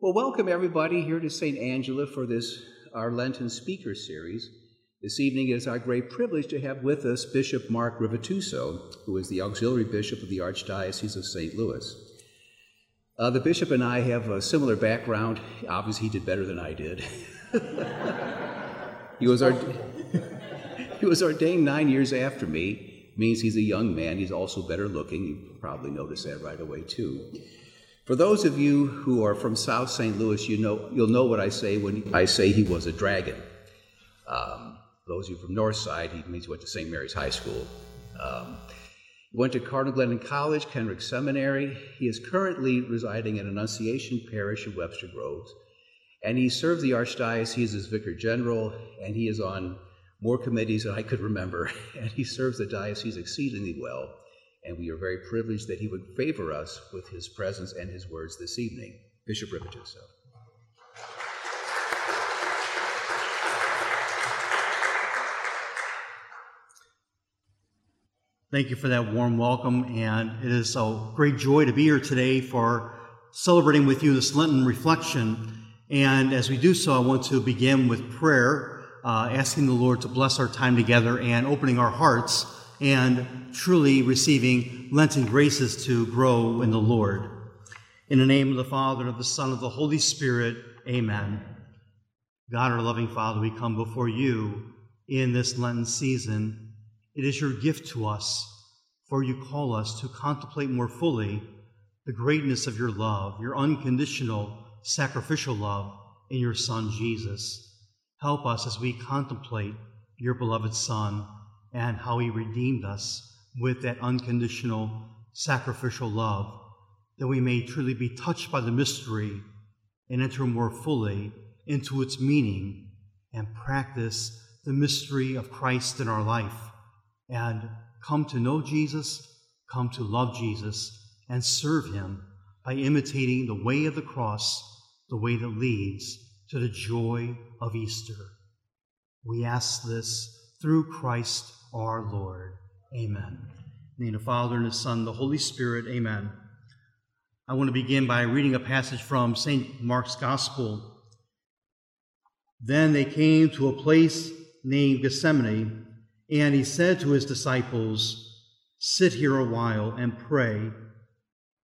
Well, welcome everybody here to St. Angela for this, our Lenten speaker series. This evening it is our great privilege to have with us Bishop Mark Rivituso, who is the auxiliary bishop of the Archdiocese of St. Louis. The bishop and I have a similar background. Obviously, he did better than I did. He was ordained 9 years after me. It means he's a young man. He's also better looking. You probably noticed that right away, too. For those of you who are from South St. Louis, you'll know what I say when I say he was a dragon. Those of you from North Side, he means he went to St. Mary's High School. He went to Cardinal Glennon College, Kenrick Seminary. He is currently residing in Annunciation Parish in Webster Groves, and he serves the Archdiocese as Vicar General, and he is on more committees than I could remember, and he serves the diocese exceedingly well. And we are very privileged that he would favor us with his presence and his words this evening. Bishop Rivituso. Thank you for that warm welcome, and it is a great joy to be here today for celebrating with you this Lenten reflection. And as we do so, I want to begin with prayer, asking the Lord to bless our time together and opening our hearts and truly receiving Lenten graces to grow in the Lord. In the name of the Father, of the Son, of the Holy Spirit, amen. God, our loving Father, we come before you in this Lenten season. It is your gift to us, for you call us to contemplate more fully the greatness of your love, your unconditional, sacrificial love in your Son, Jesus. Help us as we contemplate your beloved Son, and how he redeemed us with that unconditional, sacrificial love, that we may truly be touched by the mystery and enter more fully into its meaning and practice the mystery of Christ in our life and come to know Jesus, come to love Jesus, and serve him by imitating the way of the cross, the way that leads to the joy of Easter. We ask this through Christ our Lord. Amen. In the name of the Father, and the Son, and the Holy Spirit. Amen. I want to begin by reading a passage from St. Mark's Gospel. Then they came to a place named Gethsemane, and he said to his disciples, "Sit here a while and pray."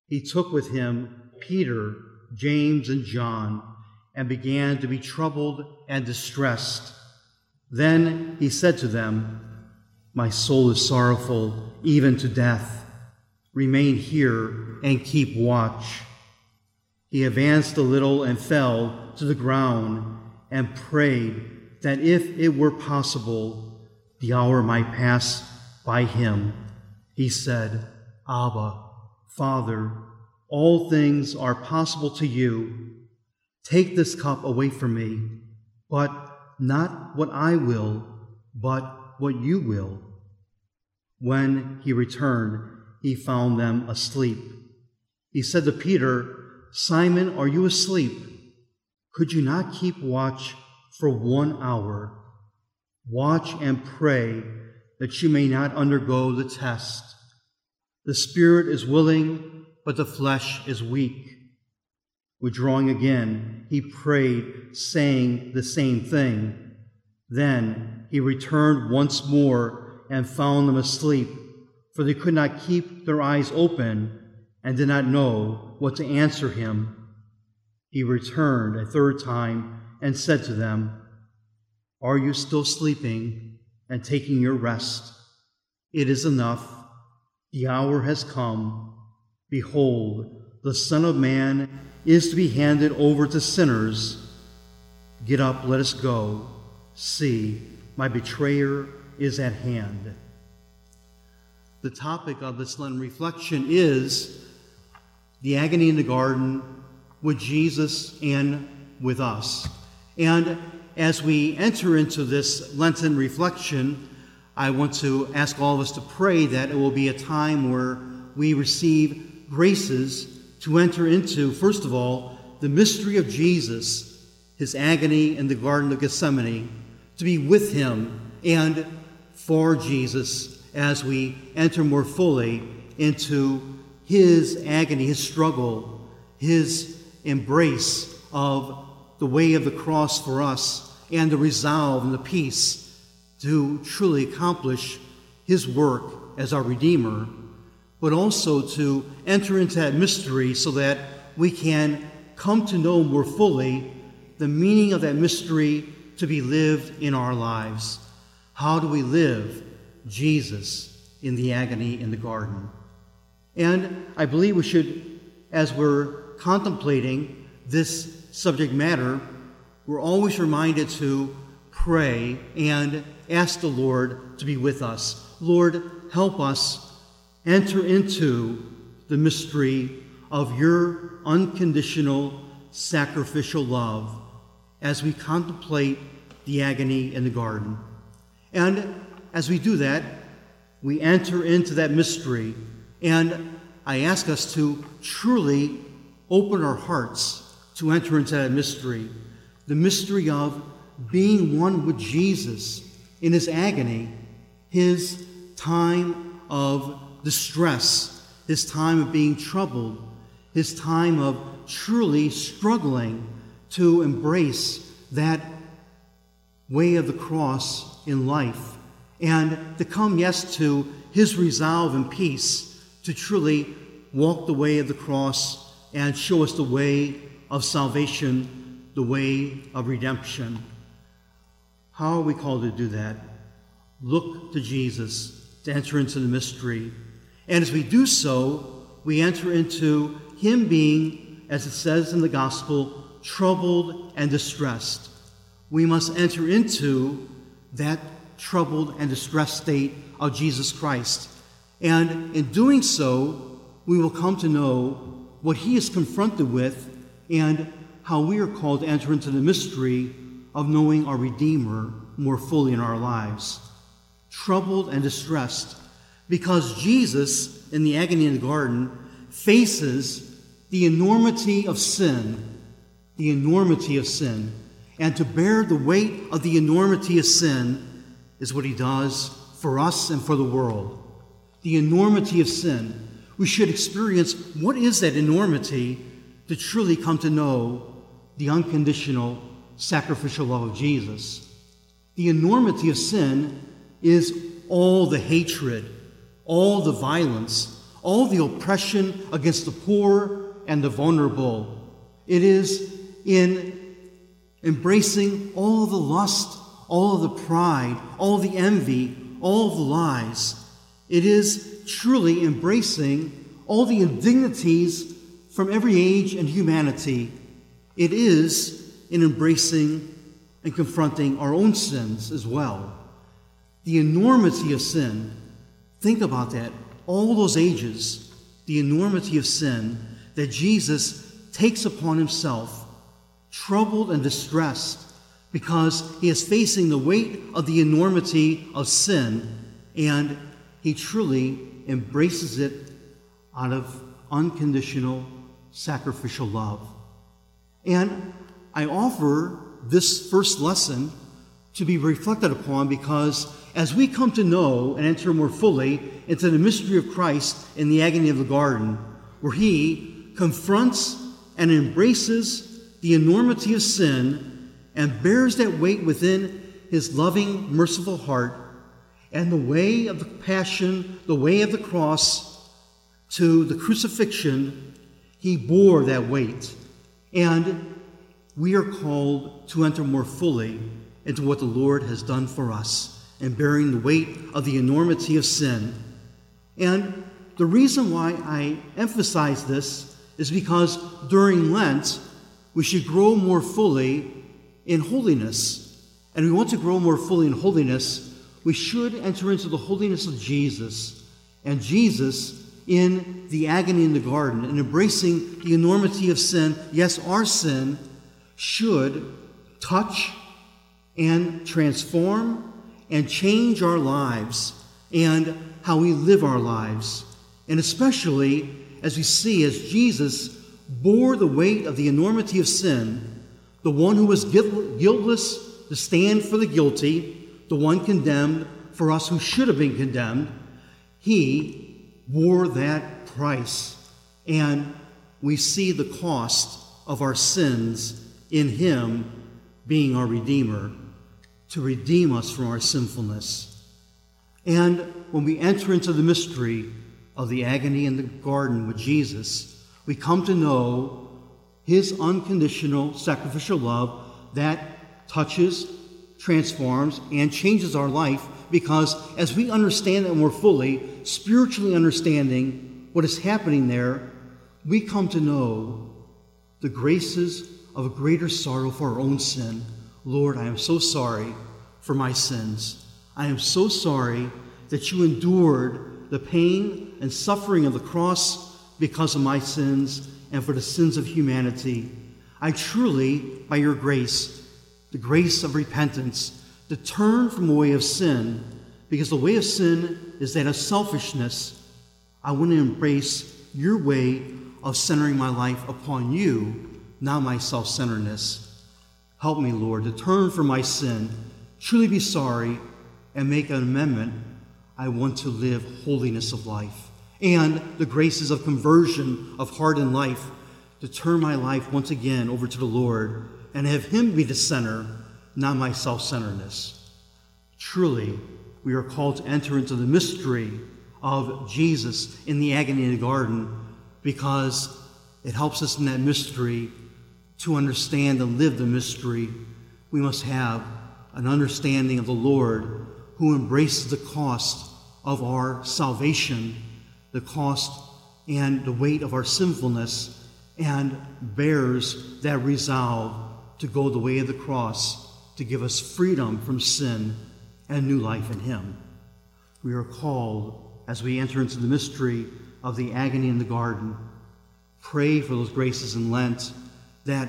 He took with him Peter, James, and John, and began to be troubled and distressed. Then he said to them, "My soul is sorrowful, even to death. Remain here and keep watch." He advanced a little and fell to the ground and prayed that if it were possible, the hour might pass by him. He said, "Abba, Father, all things are possible to you. Take this cup away from me, but not what I will, but what you will." When he returned, he found them asleep. He said to Peter, "Simon, are you asleep? Could you not keep watch for 1 hour? Watch and pray that you may not undergo the test. The spirit is willing, but the flesh is weak." Withdrawing again, he prayed, saying the same thing. Then he returned once more and found them asleep, for they could not keep their eyes open and did not know what to answer him. He returned a third time and said to them, "Are you still sleeping and taking your rest? It is enough. The hour has come. Behold, the Son of Man is to be handed over to sinners. Get up, let us go. See, my betrayer is at hand." The topic of this Lenten reflection is the agony in the garden with Jesus and with us. And as we enter into this Lenten reflection, I want to ask all of us to pray that it will be a time where we receive graces to enter into, first of all, the mystery of Jesus, his agony in the Garden of Gethsemane, to be with him and for Jesus as we enter more fully into his agony, his struggle, his embrace of the way of the cross for us and the resolve and the peace to truly accomplish his work as our Redeemer, but also to enter into that mystery so that we can come to know more fully the meaning of that mystery to be lived in our lives. How do we live Jesus in the agony in the garden? And I believe we should, as we're contemplating this subject matter, we're always reminded to pray and ask the Lord to be with us. Lord, help us enter into the mystery of your unconditional sacrificial love as we contemplate the agony in the garden. And as we do that, we enter into that mystery, and I ask us to truly open our hearts to enter into that mystery, the mystery of being one with Jesus in his agony, his time of distress, his time of being troubled, his time of truly struggling to embrace that way of the cross in life, and to come, yes, to his resolve and peace to truly walk the way of the cross and show us the way of salvation, the way of redemption. How are we called to do that? Look to Jesus to enter into the mystery. And as we do so, we enter into him being, as it says in the gospel, troubled and distressed. We must enter into that troubled and distressed state of Jesus Christ. And in doing so, we will come to know what he is confronted with and how we are called to enter into the mystery of knowing our Redeemer more fully in our lives. Troubled and distressed, because Jesus, in the agony in the garden, faces the enormity of sin, and to bear the weight of the enormity of sin is what he does for us and for the world. The enormity of sin. We should experience what is that enormity to truly come to know the unconditional sacrificial love of Jesus. The enormity of sin is all the hatred, all the violence, all the oppression against the poor and the vulnerable. It is in embracing all the lust, all the pride, all the envy, all the lies. It is truly embracing all the indignities from every age and humanity. It is in embracing and confronting our own sins as well. The enormity of sin, think about that, all those ages, the enormity of sin that Jesus takes upon himself, troubled and distressed, because he is facing the weight of the enormity of sin, and he truly embraces it out of unconditional sacrificial love. And I offer this first lesson to be reflected upon, because as we come to know and enter more fully into the mystery of Christ in the agony of the garden, where he confronts and embraces the enormity of sin and bears that weight within his loving, merciful heart, and the way of the passion, the way of the cross to the crucifixion, he bore that weight. And we are called to enter more fully into what the Lord has done for us in bearing the weight of the enormity of sin. And the reason why I emphasize this is because during Lent, we should grow more fully in holiness, and we want to grow more fully in holiness. We should enter into the holiness of Jesus, and Jesus in the agony in the garden and embracing the enormity of sin, yes, our sin, should touch and transform and change our lives and how we live our lives, and especially as we see as Jesus bore the weight of the enormity of sin, the one who was guiltless to stand for the guilty, the one condemned for us who should have been condemned, he wore that price. And we see the cost of our sins in him being our Redeemer, to redeem us from our sinfulness. And when we enter into the mystery of the agony in the garden with Jesus, we come to know his unconditional sacrificial love that touches, transforms, and changes our life, because as we understand it more fully, spiritually understanding what is happening there, we come to know the graces of a greater sorrow for our own sin. Lord, I am so sorry for my sins. I am so sorry that you endured the pain and suffering of the cross because of my sins and for the sins of humanity. I truly, by your grace, the grace of repentance, to turn from the way of sin, because the way of sin is that of selfishness. I want to embrace your way of centering my life upon you, not my self-centeredness. Help me, Lord, to turn from my sin, truly be sorry, and make an amendment. I want to live holiness of life and the graces of conversion of heart and life, to turn my life once again over to the Lord and have him be the center, not my self-centeredness. Truly, we are called to enter into the mystery of Jesus in the agony in the garden, because it helps us in that mystery to understand and live the mystery. We must have an understanding of the Lord who embraces the cost of our salvation, the cost and the weight of our sinfulness, and bears that resolve to go the way of the cross to give us freedom from sin and new life in him. We are called, as we enter into the mystery of the agony in the garden, pray for those graces in Lent, that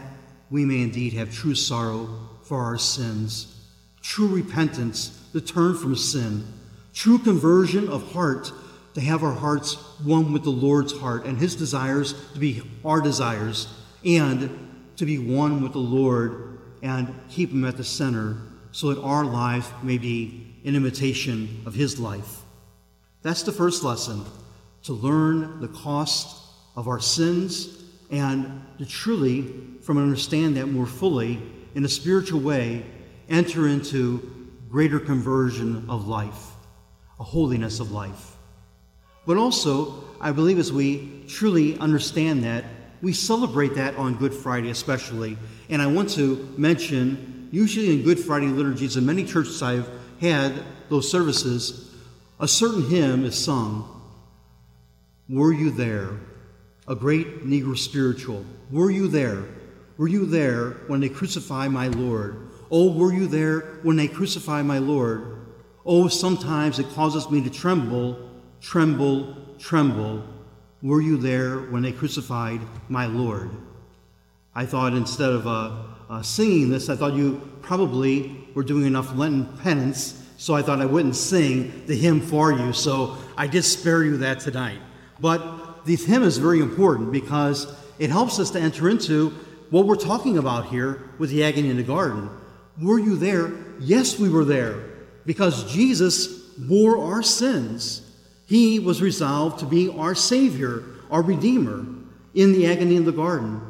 we may indeed have true sorrow for our sins, true repentance to turn from sin, true conversion of heart, to have our hearts one with the Lord's heart and his desires to be our desires, and to be one with the Lord and keep him at the center, so that our life may be an imitation of his life. That's the first lesson, to learn the cost of our sins and to truly, from understand that more fully, in a spiritual way, enter into greater conversion of life, a holiness of life. But also, I believe as we truly understand that, we celebrate that on Good Friday especially. And I want to mention, usually in Good Friday liturgies, in many churches I've had those services, a certain hymn is sung. Were you there? A great Negro spiritual. Were you there? Were you there when they crucify my Lord? Oh, were you there when they crucify my Lord? Oh, sometimes it causes me to tremble, tremble, tremble. Were you there when they crucified my Lord? I thought, instead of singing this, I thought you probably were doing enough Lenten penance, so I thought I wouldn't sing the hymn for you, so I did spare you that tonight. But the hymn is very important because it helps us to enter into what we're talking about here with the agony in the garden. Were you there? Yes, we were there, because Jesus bore our sins. He was resolved to be our Savior, our Redeemer, in the agony in the garden.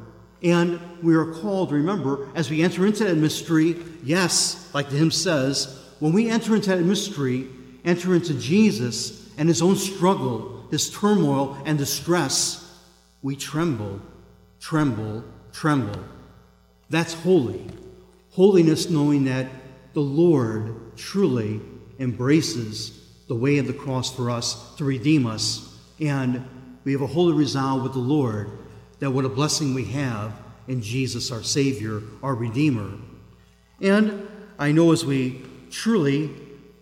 And we are called, remember, as we enter into that mystery, yes, like the hymn says, when we enter into that mystery, enter into Jesus and his own struggle, his turmoil and distress, we tremble, tremble, tremble. That's holy. Holiness, knowing that the Lord truly embraces the way of the cross for us to redeem us, and we have a holy resolve with the Lord that what a blessing we have in Jesus, our Savior, our Redeemer. And I know as we truly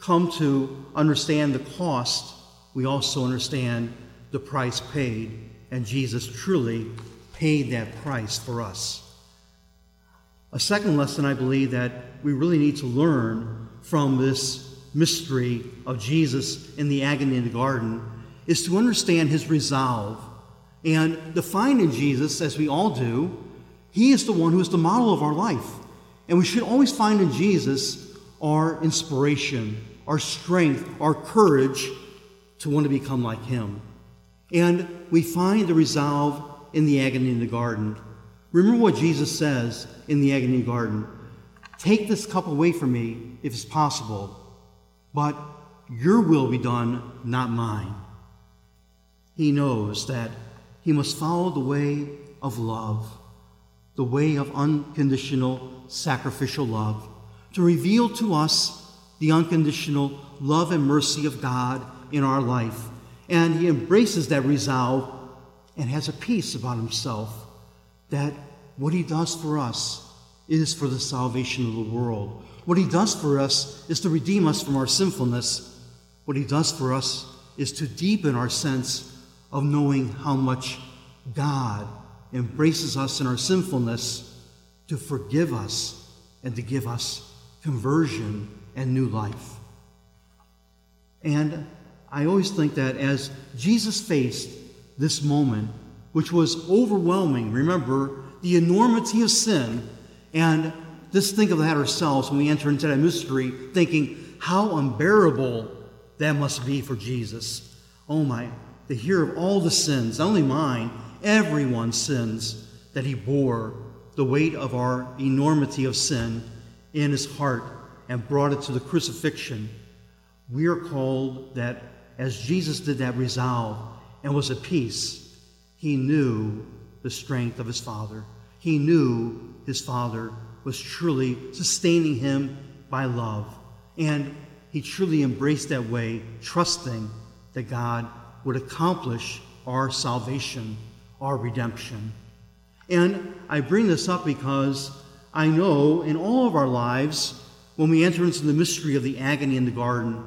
come to understand the cost, we also understand the price paid, and Jesus truly paid that price for us. A second lesson I believe that we really need to learn from this mystery of Jesus in the agony in the garden is to understand his resolve and define in Jesus, as we all do, he is the one who is the model of our life. And we should always find in Jesus our inspiration, our strength, our courage to want to become like him. And we find the resolve in the agony in the garden. Remember what Jesus says in the agony garden. Take this cup away from me, if it's possible, but your will be done, not mine. He knows that he must follow the way of love, the way of unconditional sacrificial love, to reveal to us the unconditional love and mercy of God in our life. And he embraces that resolve and has a peace about himself that what he does for us is for the salvation of the world. What he does for us is to redeem us from our sinfulness. What he does for us is to deepen our sense of knowing how much God embraces us in our sinfulness to forgive us and to give us conversion and new life. And I always think that as Jesus faced this moment, which was overwhelming, remember, the enormity of sin, and just think of that ourselves when we enter into that mystery, thinking how unbearable that must be for Jesus. Oh my, to hear of all the sins, not only mine, everyone's sins that he bore, the weight of our enormity of sin in his heart and brought it to the crucifixion. We are called that as Jesus did that resolve and was at peace, he knew the strength of his Father. He knew his Father was truly sustaining him by love. And he truly embraced that way, trusting that God would accomplish our salvation, our redemption. And I bring this up because I know in all of our lives, when we enter into the mystery of the agony in the garden,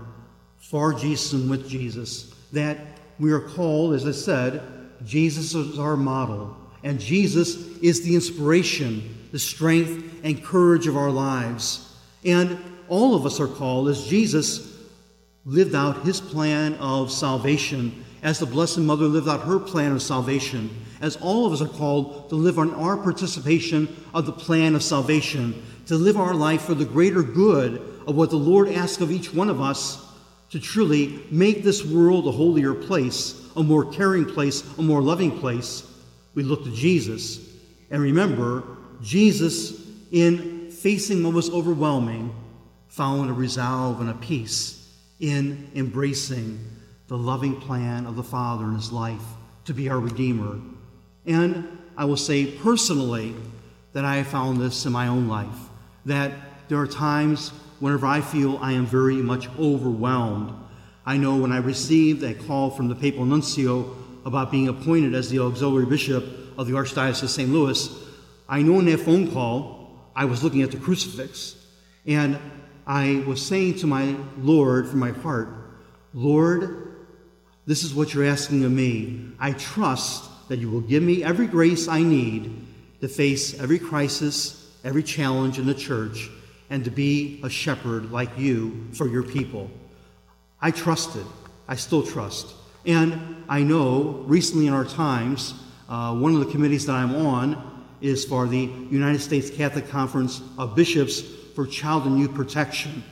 for Jesus and with Jesus, that we are called, as I said, Jesus is our model, and Jesus is the inspiration, the strength and courage of our lives. And all of us are called, as Jesus lived out his plan of salvation, as the Blessed Mother lived out her plan of salvation, as all of us are called to live on our participation of the plan of salvation, to live our life for the greater good of what the Lord asks of each one of us, to truly make this world a holier place, a more caring place, a more loving place. We look to Jesus. And remember, Jesus, in facing what was overwhelming, found a resolve and a peace in embracing the loving plan of the Father in his life to be our Redeemer. And I will say personally that I have found this in my own life, that there are times whenever I feel I am very much overwhelmed. I know when I received a call from the Papal Nuncio about being appointed as the auxiliary bishop of the Archdiocese of St. Louis, I know in that phone call I was looking at the crucifix, and I was saying to my Lord from my heart, Lord, this is what you're asking of me. I trust that you will give me every grace I need to face every crisis, every challenge in the church, and to be a shepherd like you for your people. I trusted. I still trust. And I know recently in our times, one of the committees that I'm on is for the United States Catholic Conference of Bishops for Child and Youth Protection.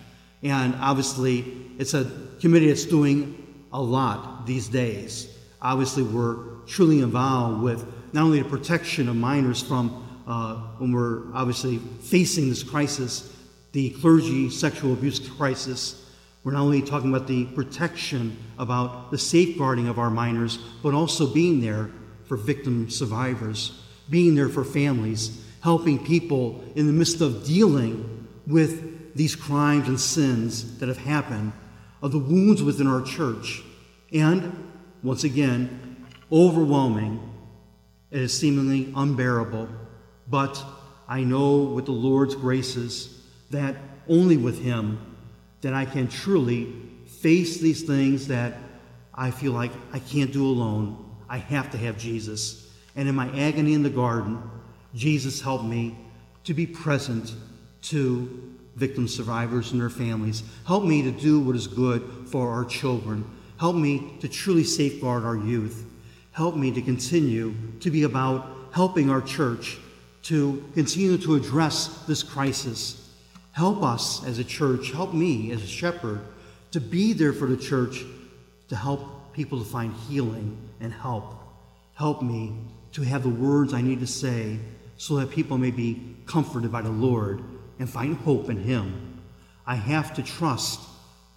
And obviously, it's a committee that's doing a lot these days. Obviously, we're truly involved with not only the protection of minors from when we're obviously facing this crisis, the clergy sexual abuse crisis. We're not only talking about the protection, about the safeguarding of our minors, but also being there for victim survivors, being there for families, helping people in the midst of dealing with these crimes and sins that have happened, of the wounds within our church. And once again, overwhelming. It is seemingly unbearable, but I know with the Lord's graces that only with him that I can truly face these things that I feel like I can't do alone. I have to have Jesus. And in my agony in the garden, Jesus helped me to be present to victim survivors and their families. Help me to do what is good for our children. Help me to truly safeguard our youth. Help me to continue to be about helping our church to continue to address this crisis. Help us as a church, help me as a shepherd to be there for the church to help people to find healing and help. Help me to have the words I need to say so that people may be comforted by the Lord and find hope in him. I have to trust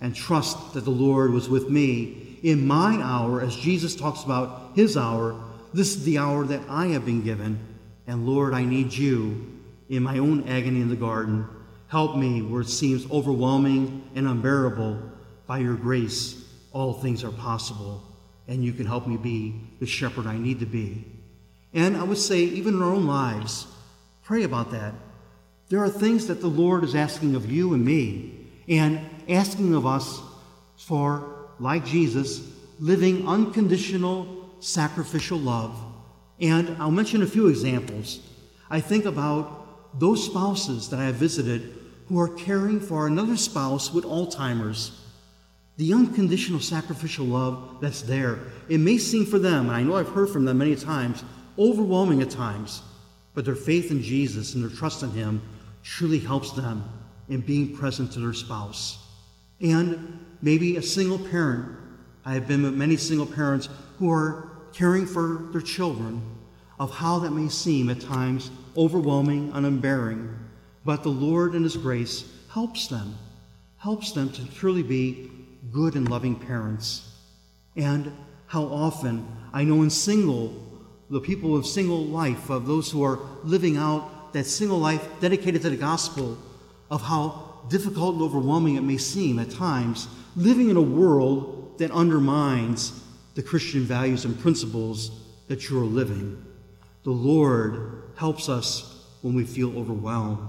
that the Lord was with me in my hour, as Jesus talks about his hour. This is the hour that I have been given, and Lord, I need you in my own agony in the garden. Help me where it seems overwhelming and unbearable. By your grace, all things are possible, and you can help me be the shepherd I need to be. And I would say, even in our own lives, pray about that. There are things that the Lord is asking of you and me, and asking of us for, like Jesus, living unconditional, sacrificial love. And I'll mention a few examples. I think about those spouses that I have visited who are caring for another spouse with Alzheimer's. The unconditional sacrificial love that's there. It may seem for them, and I know I've heard from them many times, overwhelming at times, but their faith in Jesus and their trust in him truly helps them in being present to their spouse. And maybe a single parent. I have been with many single parents who are caring for their children, of how that may seem at times overwhelming and unbearing, but the Lord in his grace helps them to truly be good and loving parents. And how often I know in the people of single life, of those who are living out that single life dedicated to the gospel, of how difficult and overwhelming it may seem at times, living in a world that undermines the Christian values and principles that you are living. The Lord helps us when we feel overwhelmed.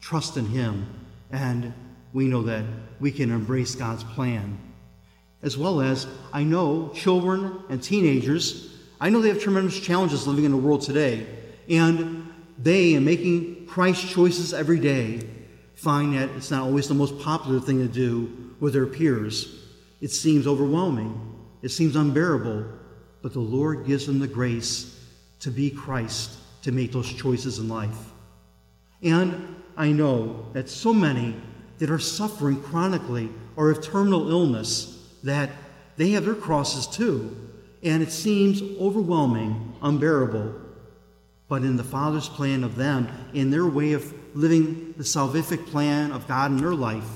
Trust in him, and we know that we can embrace God's plan. As well as, I know children and teenagers, I know they have tremendous challenges living in the world today, and they, in making Christ choices every day, find that it's not always the most popular thing to do with their peers. It seems overwhelming. It seems unbearable, but the Lord gives them the grace to be Christ, to make those choices in life. And I know that so many that are suffering chronically or have terminal illness, that they have their crosses too, and it seems overwhelming, unbearable. But in the Father's plan of them, in their way of living the salvific plan of God in their life,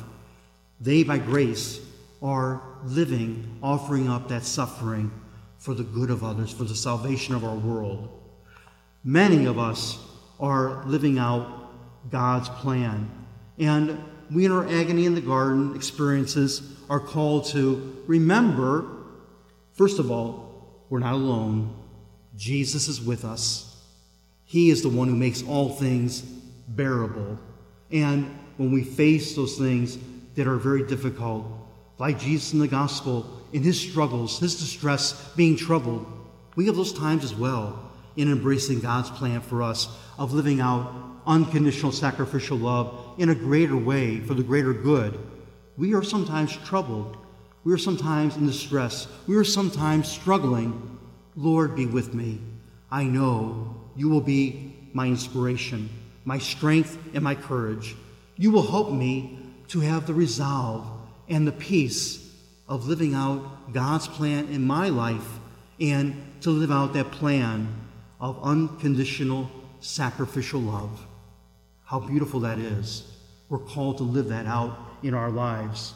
they by grace are living, offering up that suffering for the good of others, for the salvation of our world. Many of us are living out God's plan, and we in our agony in the garden experiences are called to remember, first of all, we're not alone. Jesus is with us. He is the one who makes all things bearable. And when we face those things that are very difficult, like Jesus in the gospel, in his struggles, his distress, being troubled, we have those times as well in embracing God's plan for us of living out unconditional sacrificial love in a greater way for the greater good. We are sometimes troubled. We are sometimes in distress. We are sometimes struggling. Lord, be with me. I know you will be my inspiration, my strength, and my courage. You will help me to have the resolve and the peace of living out God's plan in my life, and to live out that plan of unconditional sacrificial love. How beautiful that is. We're called to live that out in our lives.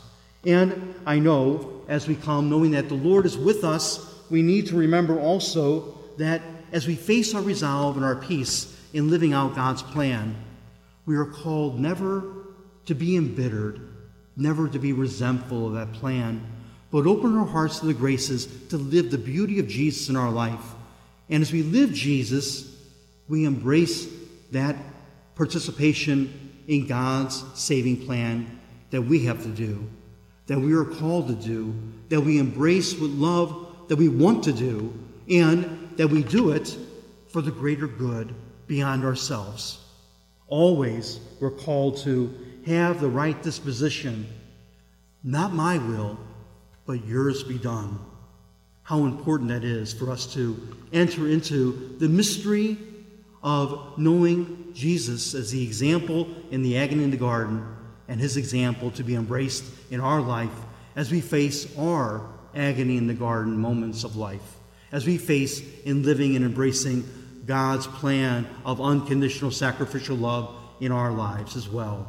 And I know, as we come, knowing that the Lord is with us, we need to remember also that as we face our resolve and our peace in living out God's plan, we are called never to be embittered, never to be resentful of that plan, but open our hearts to the graces to live the beauty of Jesus in our life. And as we live Jesus, we embrace that participation in God's saving plan that we have to do, that we are called to do, that we embrace with love, that we want to do, and that we do it for the greater good beyond ourselves. Always we're called to have the right disposition. Not my will, but yours be done. How important that is for us to enter into the mystery of knowing Jesus as the example in the agony in the garden, and his example to be embraced in our life as we face our agony in the garden moments of life, as we face in living and embracing God's plan of unconditional sacrificial love in our lives as well.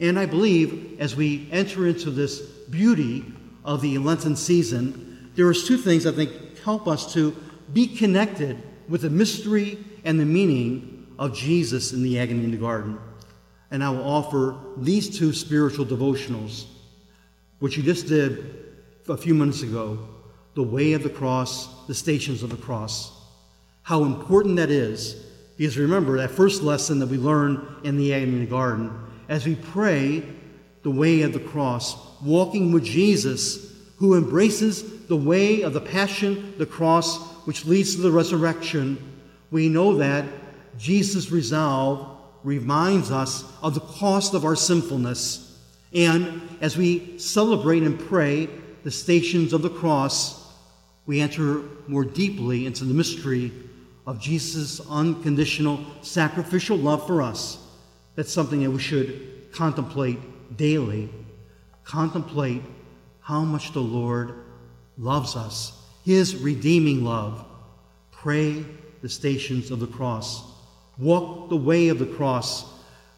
And I believe as we enter into this beauty of the Lenten season, there are two things I think help us to be connected with the mystery and the meaning of Jesus in the agony in the garden. And I will offer these two spiritual devotionals, which you just did a few minutes ago, the way of the cross, the stations of the cross. How important that is, because remember that first lesson that we learned in the agony in the garden, as we pray the way of the cross, walking with Jesus, who embraces the way of the passion, the cross, which leads to the resurrection. We know that Jesus' resolve reminds us of the cost of our sinfulness. And as we celebrate and pray the stations of the cross, we enter more deeply into the mystery of Jesus' unconditional sacrificial love for us. That's something that we should contemplate daily. Contemplate how much the Lord loves us, his redeeming love. Pray the stations of the cross. Walk the way of the cross.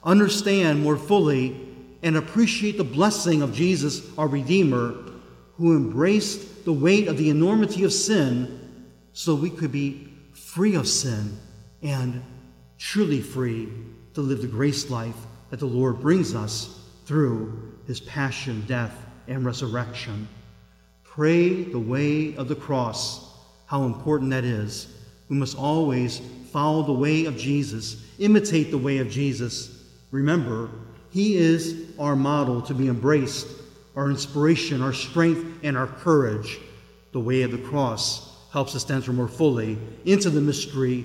Understand more fully and appreciate the blessing of Jesus, our Redeemer, who embraced the weight of the enormity of sin so we could be free of sin and truly free to live the grace life that the Lord brings us through his passion, death, and resurrection. Pray the way of the cross, how important that is. We must always follow the way of Jesus, imitate the way of Jesus. Remember, he is our model to be embraced, our inspiration, our strength, and our courage. The way of the cross helps us enter more fully into the mystery,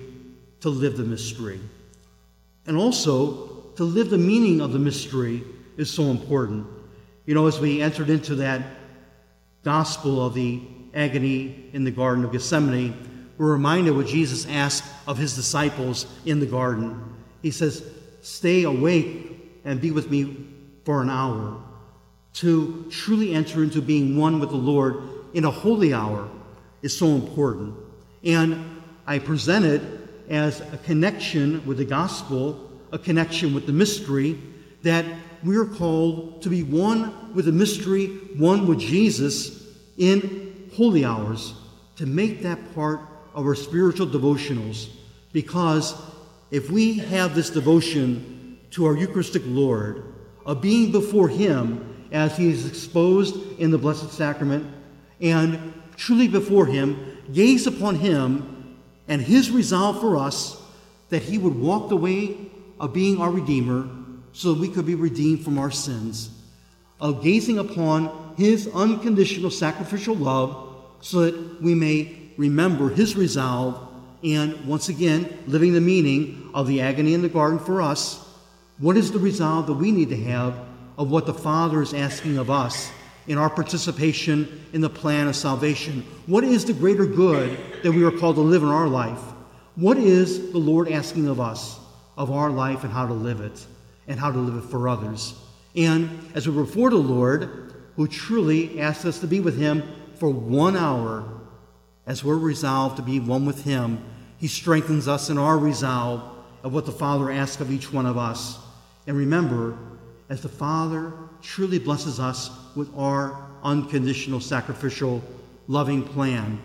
to live the mystery. And also, to live the meaning of the mystery is so important. You know, as we entered into that gospel of the agony in the Garden of Gethsemane, we're reminded what Jesus asked of his disciples in the garden. He says, stay awake and be with me for an hour, to truly enter into being one with the Lord in a holy hour is so important. And I present it as a connection with the gospel, a connection with the mystery, that we're called to be one with the mystery, one with Jesus in holy hours, to make that part of our spiritual devotionals. Because if we have this devotion to our Eucharistic Lord, of being before him as he is exposed in the Blessed Sacrament, and truly before him, gaze upon him and his resolve for us, that he would walk the way of being our Redeemer so that we could be redeemed from our sins, of gazing upon his unconditional sacrificial love so that we may remember his resolve, and once again, living the meaning of the agony in the garden for us. What is the resolve that we need to have of what the Father is asking of us in our participation in the plan of salvation? What is the greater good that we are called to live in our life? What is the Lord asking of us, of our life and how to live it, and how to live it for others? And as we're before the Lord, who truly asks us to be with him for 1 hour, as we're resolved to be one with him, he strengthens us in our resolve of what the Father asks of each one of us. And remember, as the Father truly blesses us with our unconditional, sacrificial, loving plan,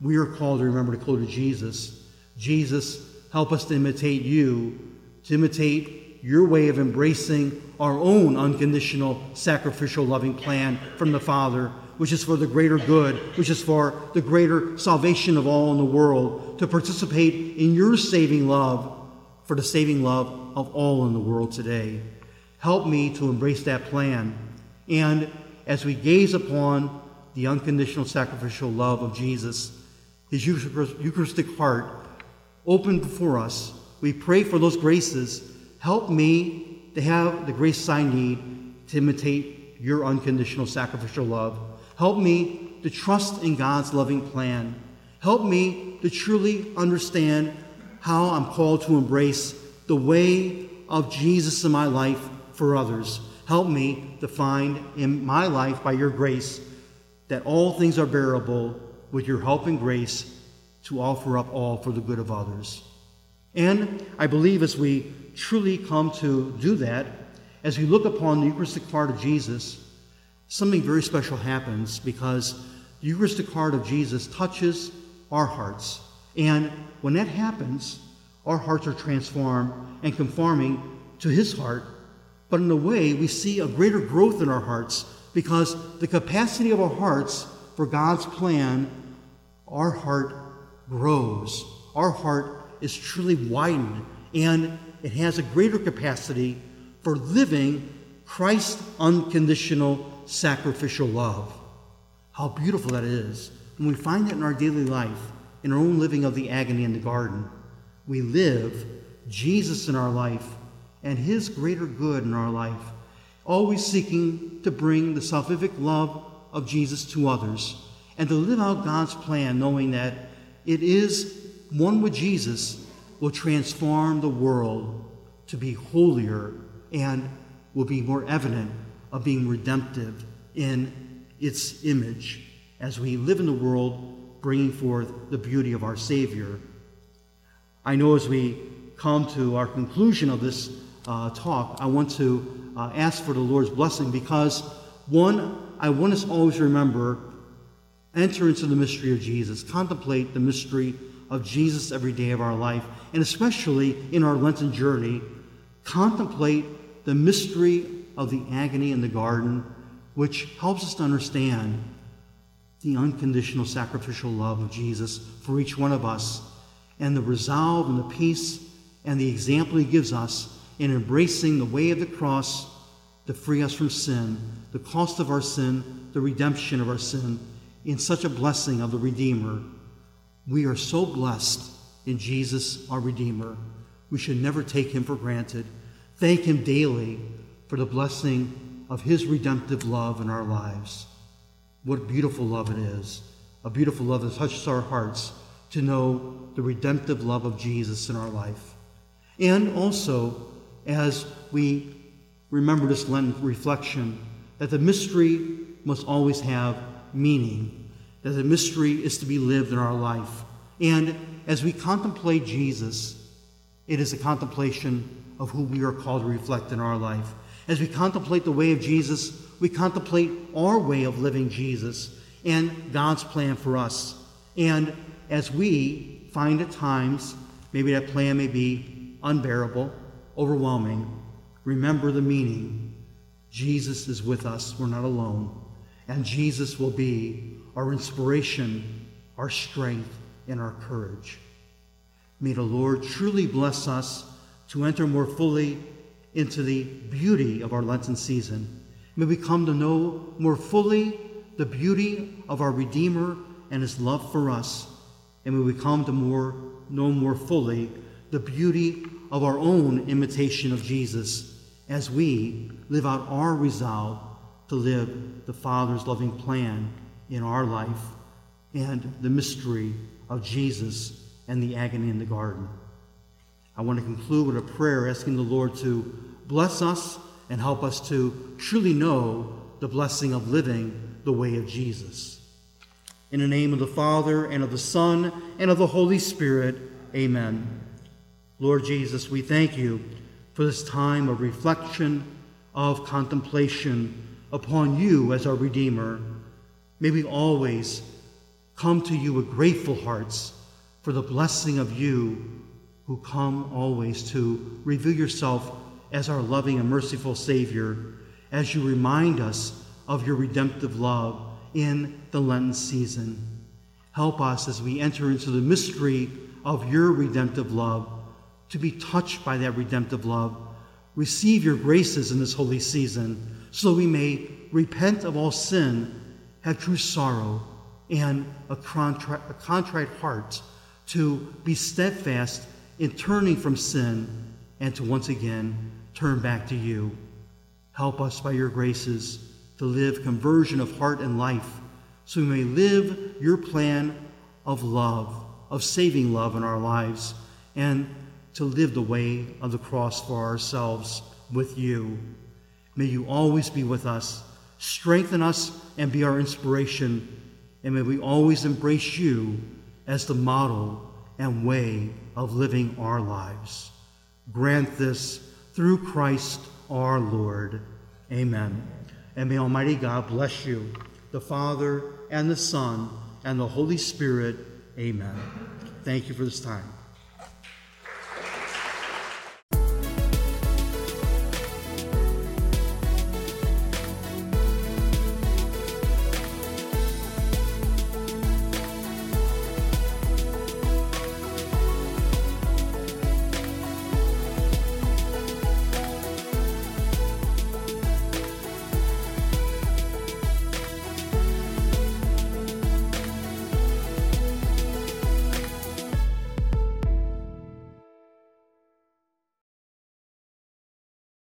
we are called to remember to go to Jesus. Jesus, help us to imitate you, to imitate your way of embracing our own unconditional, sacrificial, loving plan from the Father, which is for the greater good, which is for the greater salvation of all in the world, to participate in your saving love, for the saving love of all in the world today. Help me to embrace that plan. And as we gaze upon the unconditional sacrificial love of Jesus, his Eucharistic heart open before us, we pray for those graces. Help me to have the grace I need to imitate your unconditional sacrificial love. Help me to trust in God's loving plan. Help me to truly understand how I'm called to embrace the way of Jesus in my life for others. Help me to find in my life, by your grace, that all things are bearable with your help and grace to offer up all for the good of others. And I believe as we truly come to do that, as we look upon the Eucharistic heart of Jesus, something very special happens, because the Eucharistic heart of Jesus touches our hearts. And when that happens, our hearts are transformed and conforming to his heart. But in a way, we see a greater growth in our hearts, because the capacity of our hearts for God's plan, our heart grows. Our heart is truly widened, and it has a greater capacity for living Christ's unconditional sacrificial love. How beautiful that is. And we find that in our daily life, in our own living of the agony in the garden. We live Jesus in our life and his greater good in our life, always seeking to bring the salvific love of Jesus to others and to live out God's plan, knowing that it is one with Jesus will transform the world to be holier and will be more evident of being redemptive in its image as we live in the world, bringing forth the beauty of our Savior. I know as we come to our conclusion of this talk, I want to ask for the Lord's blessing, because one, I want us always to remember, enter into the mystery of Jesus, contemplate the mystery of Jesus every day of our life, and especially in our Lenten journey, contemplate the mystery of the agony in the garden, which helps us to understand the unconditional sacrificial love of Jesus for each one of us, and the resolve and the peace and the example he gives us in embracing the way of the cross to free us from sin, the cost of our sin, the redemption of our sin, in such a blessing of the Redeemer. We are so blessed in Jesus, our Redeemer. We should never take him for granted. Thank him daily for the blessing of his redemptive love in our lives. What beautiful love it is, a beautiful love that touches our hearts to know the redemptive love of Jesus in our life. And also, as we remember this Lenten reflection, that the mystery must always have meaning, that the mystery is to be lived in our life. And as we contemplate Jesus, it is a contemplation of who we are called to reflect in our life. As we contemplate the way of Jesus, we contemplate our way of living Jesus and God's plan for us. And as we find at times, maybe that plan may be unbearable, overwhelming, remember the meaning. Jesus is with us, we're not alone. And Jesus will be our inspiration, our strength, and our courage. May the Lord truly bless us to enter more fully into the beauty of our Lenten season. May we come to know more fully the beauty of our Redeemer and his love for us. And may we come to know more fully the beauty of our own imitation of Jesus as we live out our resolve to live the Father's loving plan in our life and the mystery of Jesus and the agony in the garden. I want to conclude with a prayer asking the Lord to bless us and help us to truly know the blessing of living the way of Jesus. In the name of the Father, and of the Son, and of the Holy Spirit, amen. Lord Jesus, we thank you for this time of reflection, of contemplation upon you as our Redeemer. May we always come to you with grateful hearts for the blessing of you, who come always to reveal yourself as our loving and merciful Savior, as you remind us of your redemptive love in the Lenten season. Help us as we enter into the mystery of your redemptive love to be touched by that redemptive love. Receive your graces in this holy season so we may repent of all sin, have true sorrow, and a contrite heart to be steadfast in turning from sin and to once again turn back to you. Help us by your graces to live conversion of heart and life, so we may live your plan of love, of saving love in our lives, and to live the way of the cross for ourselves with you. May you always be with us, strengthen us, and be our inspiration, and may we always embrace you as the model and way of living our lives. Grant this through Christ our Lord. Amen. And may Almighty God bless you, the Father and the Son and the Holy Spirit. Amen. Thank you for this time.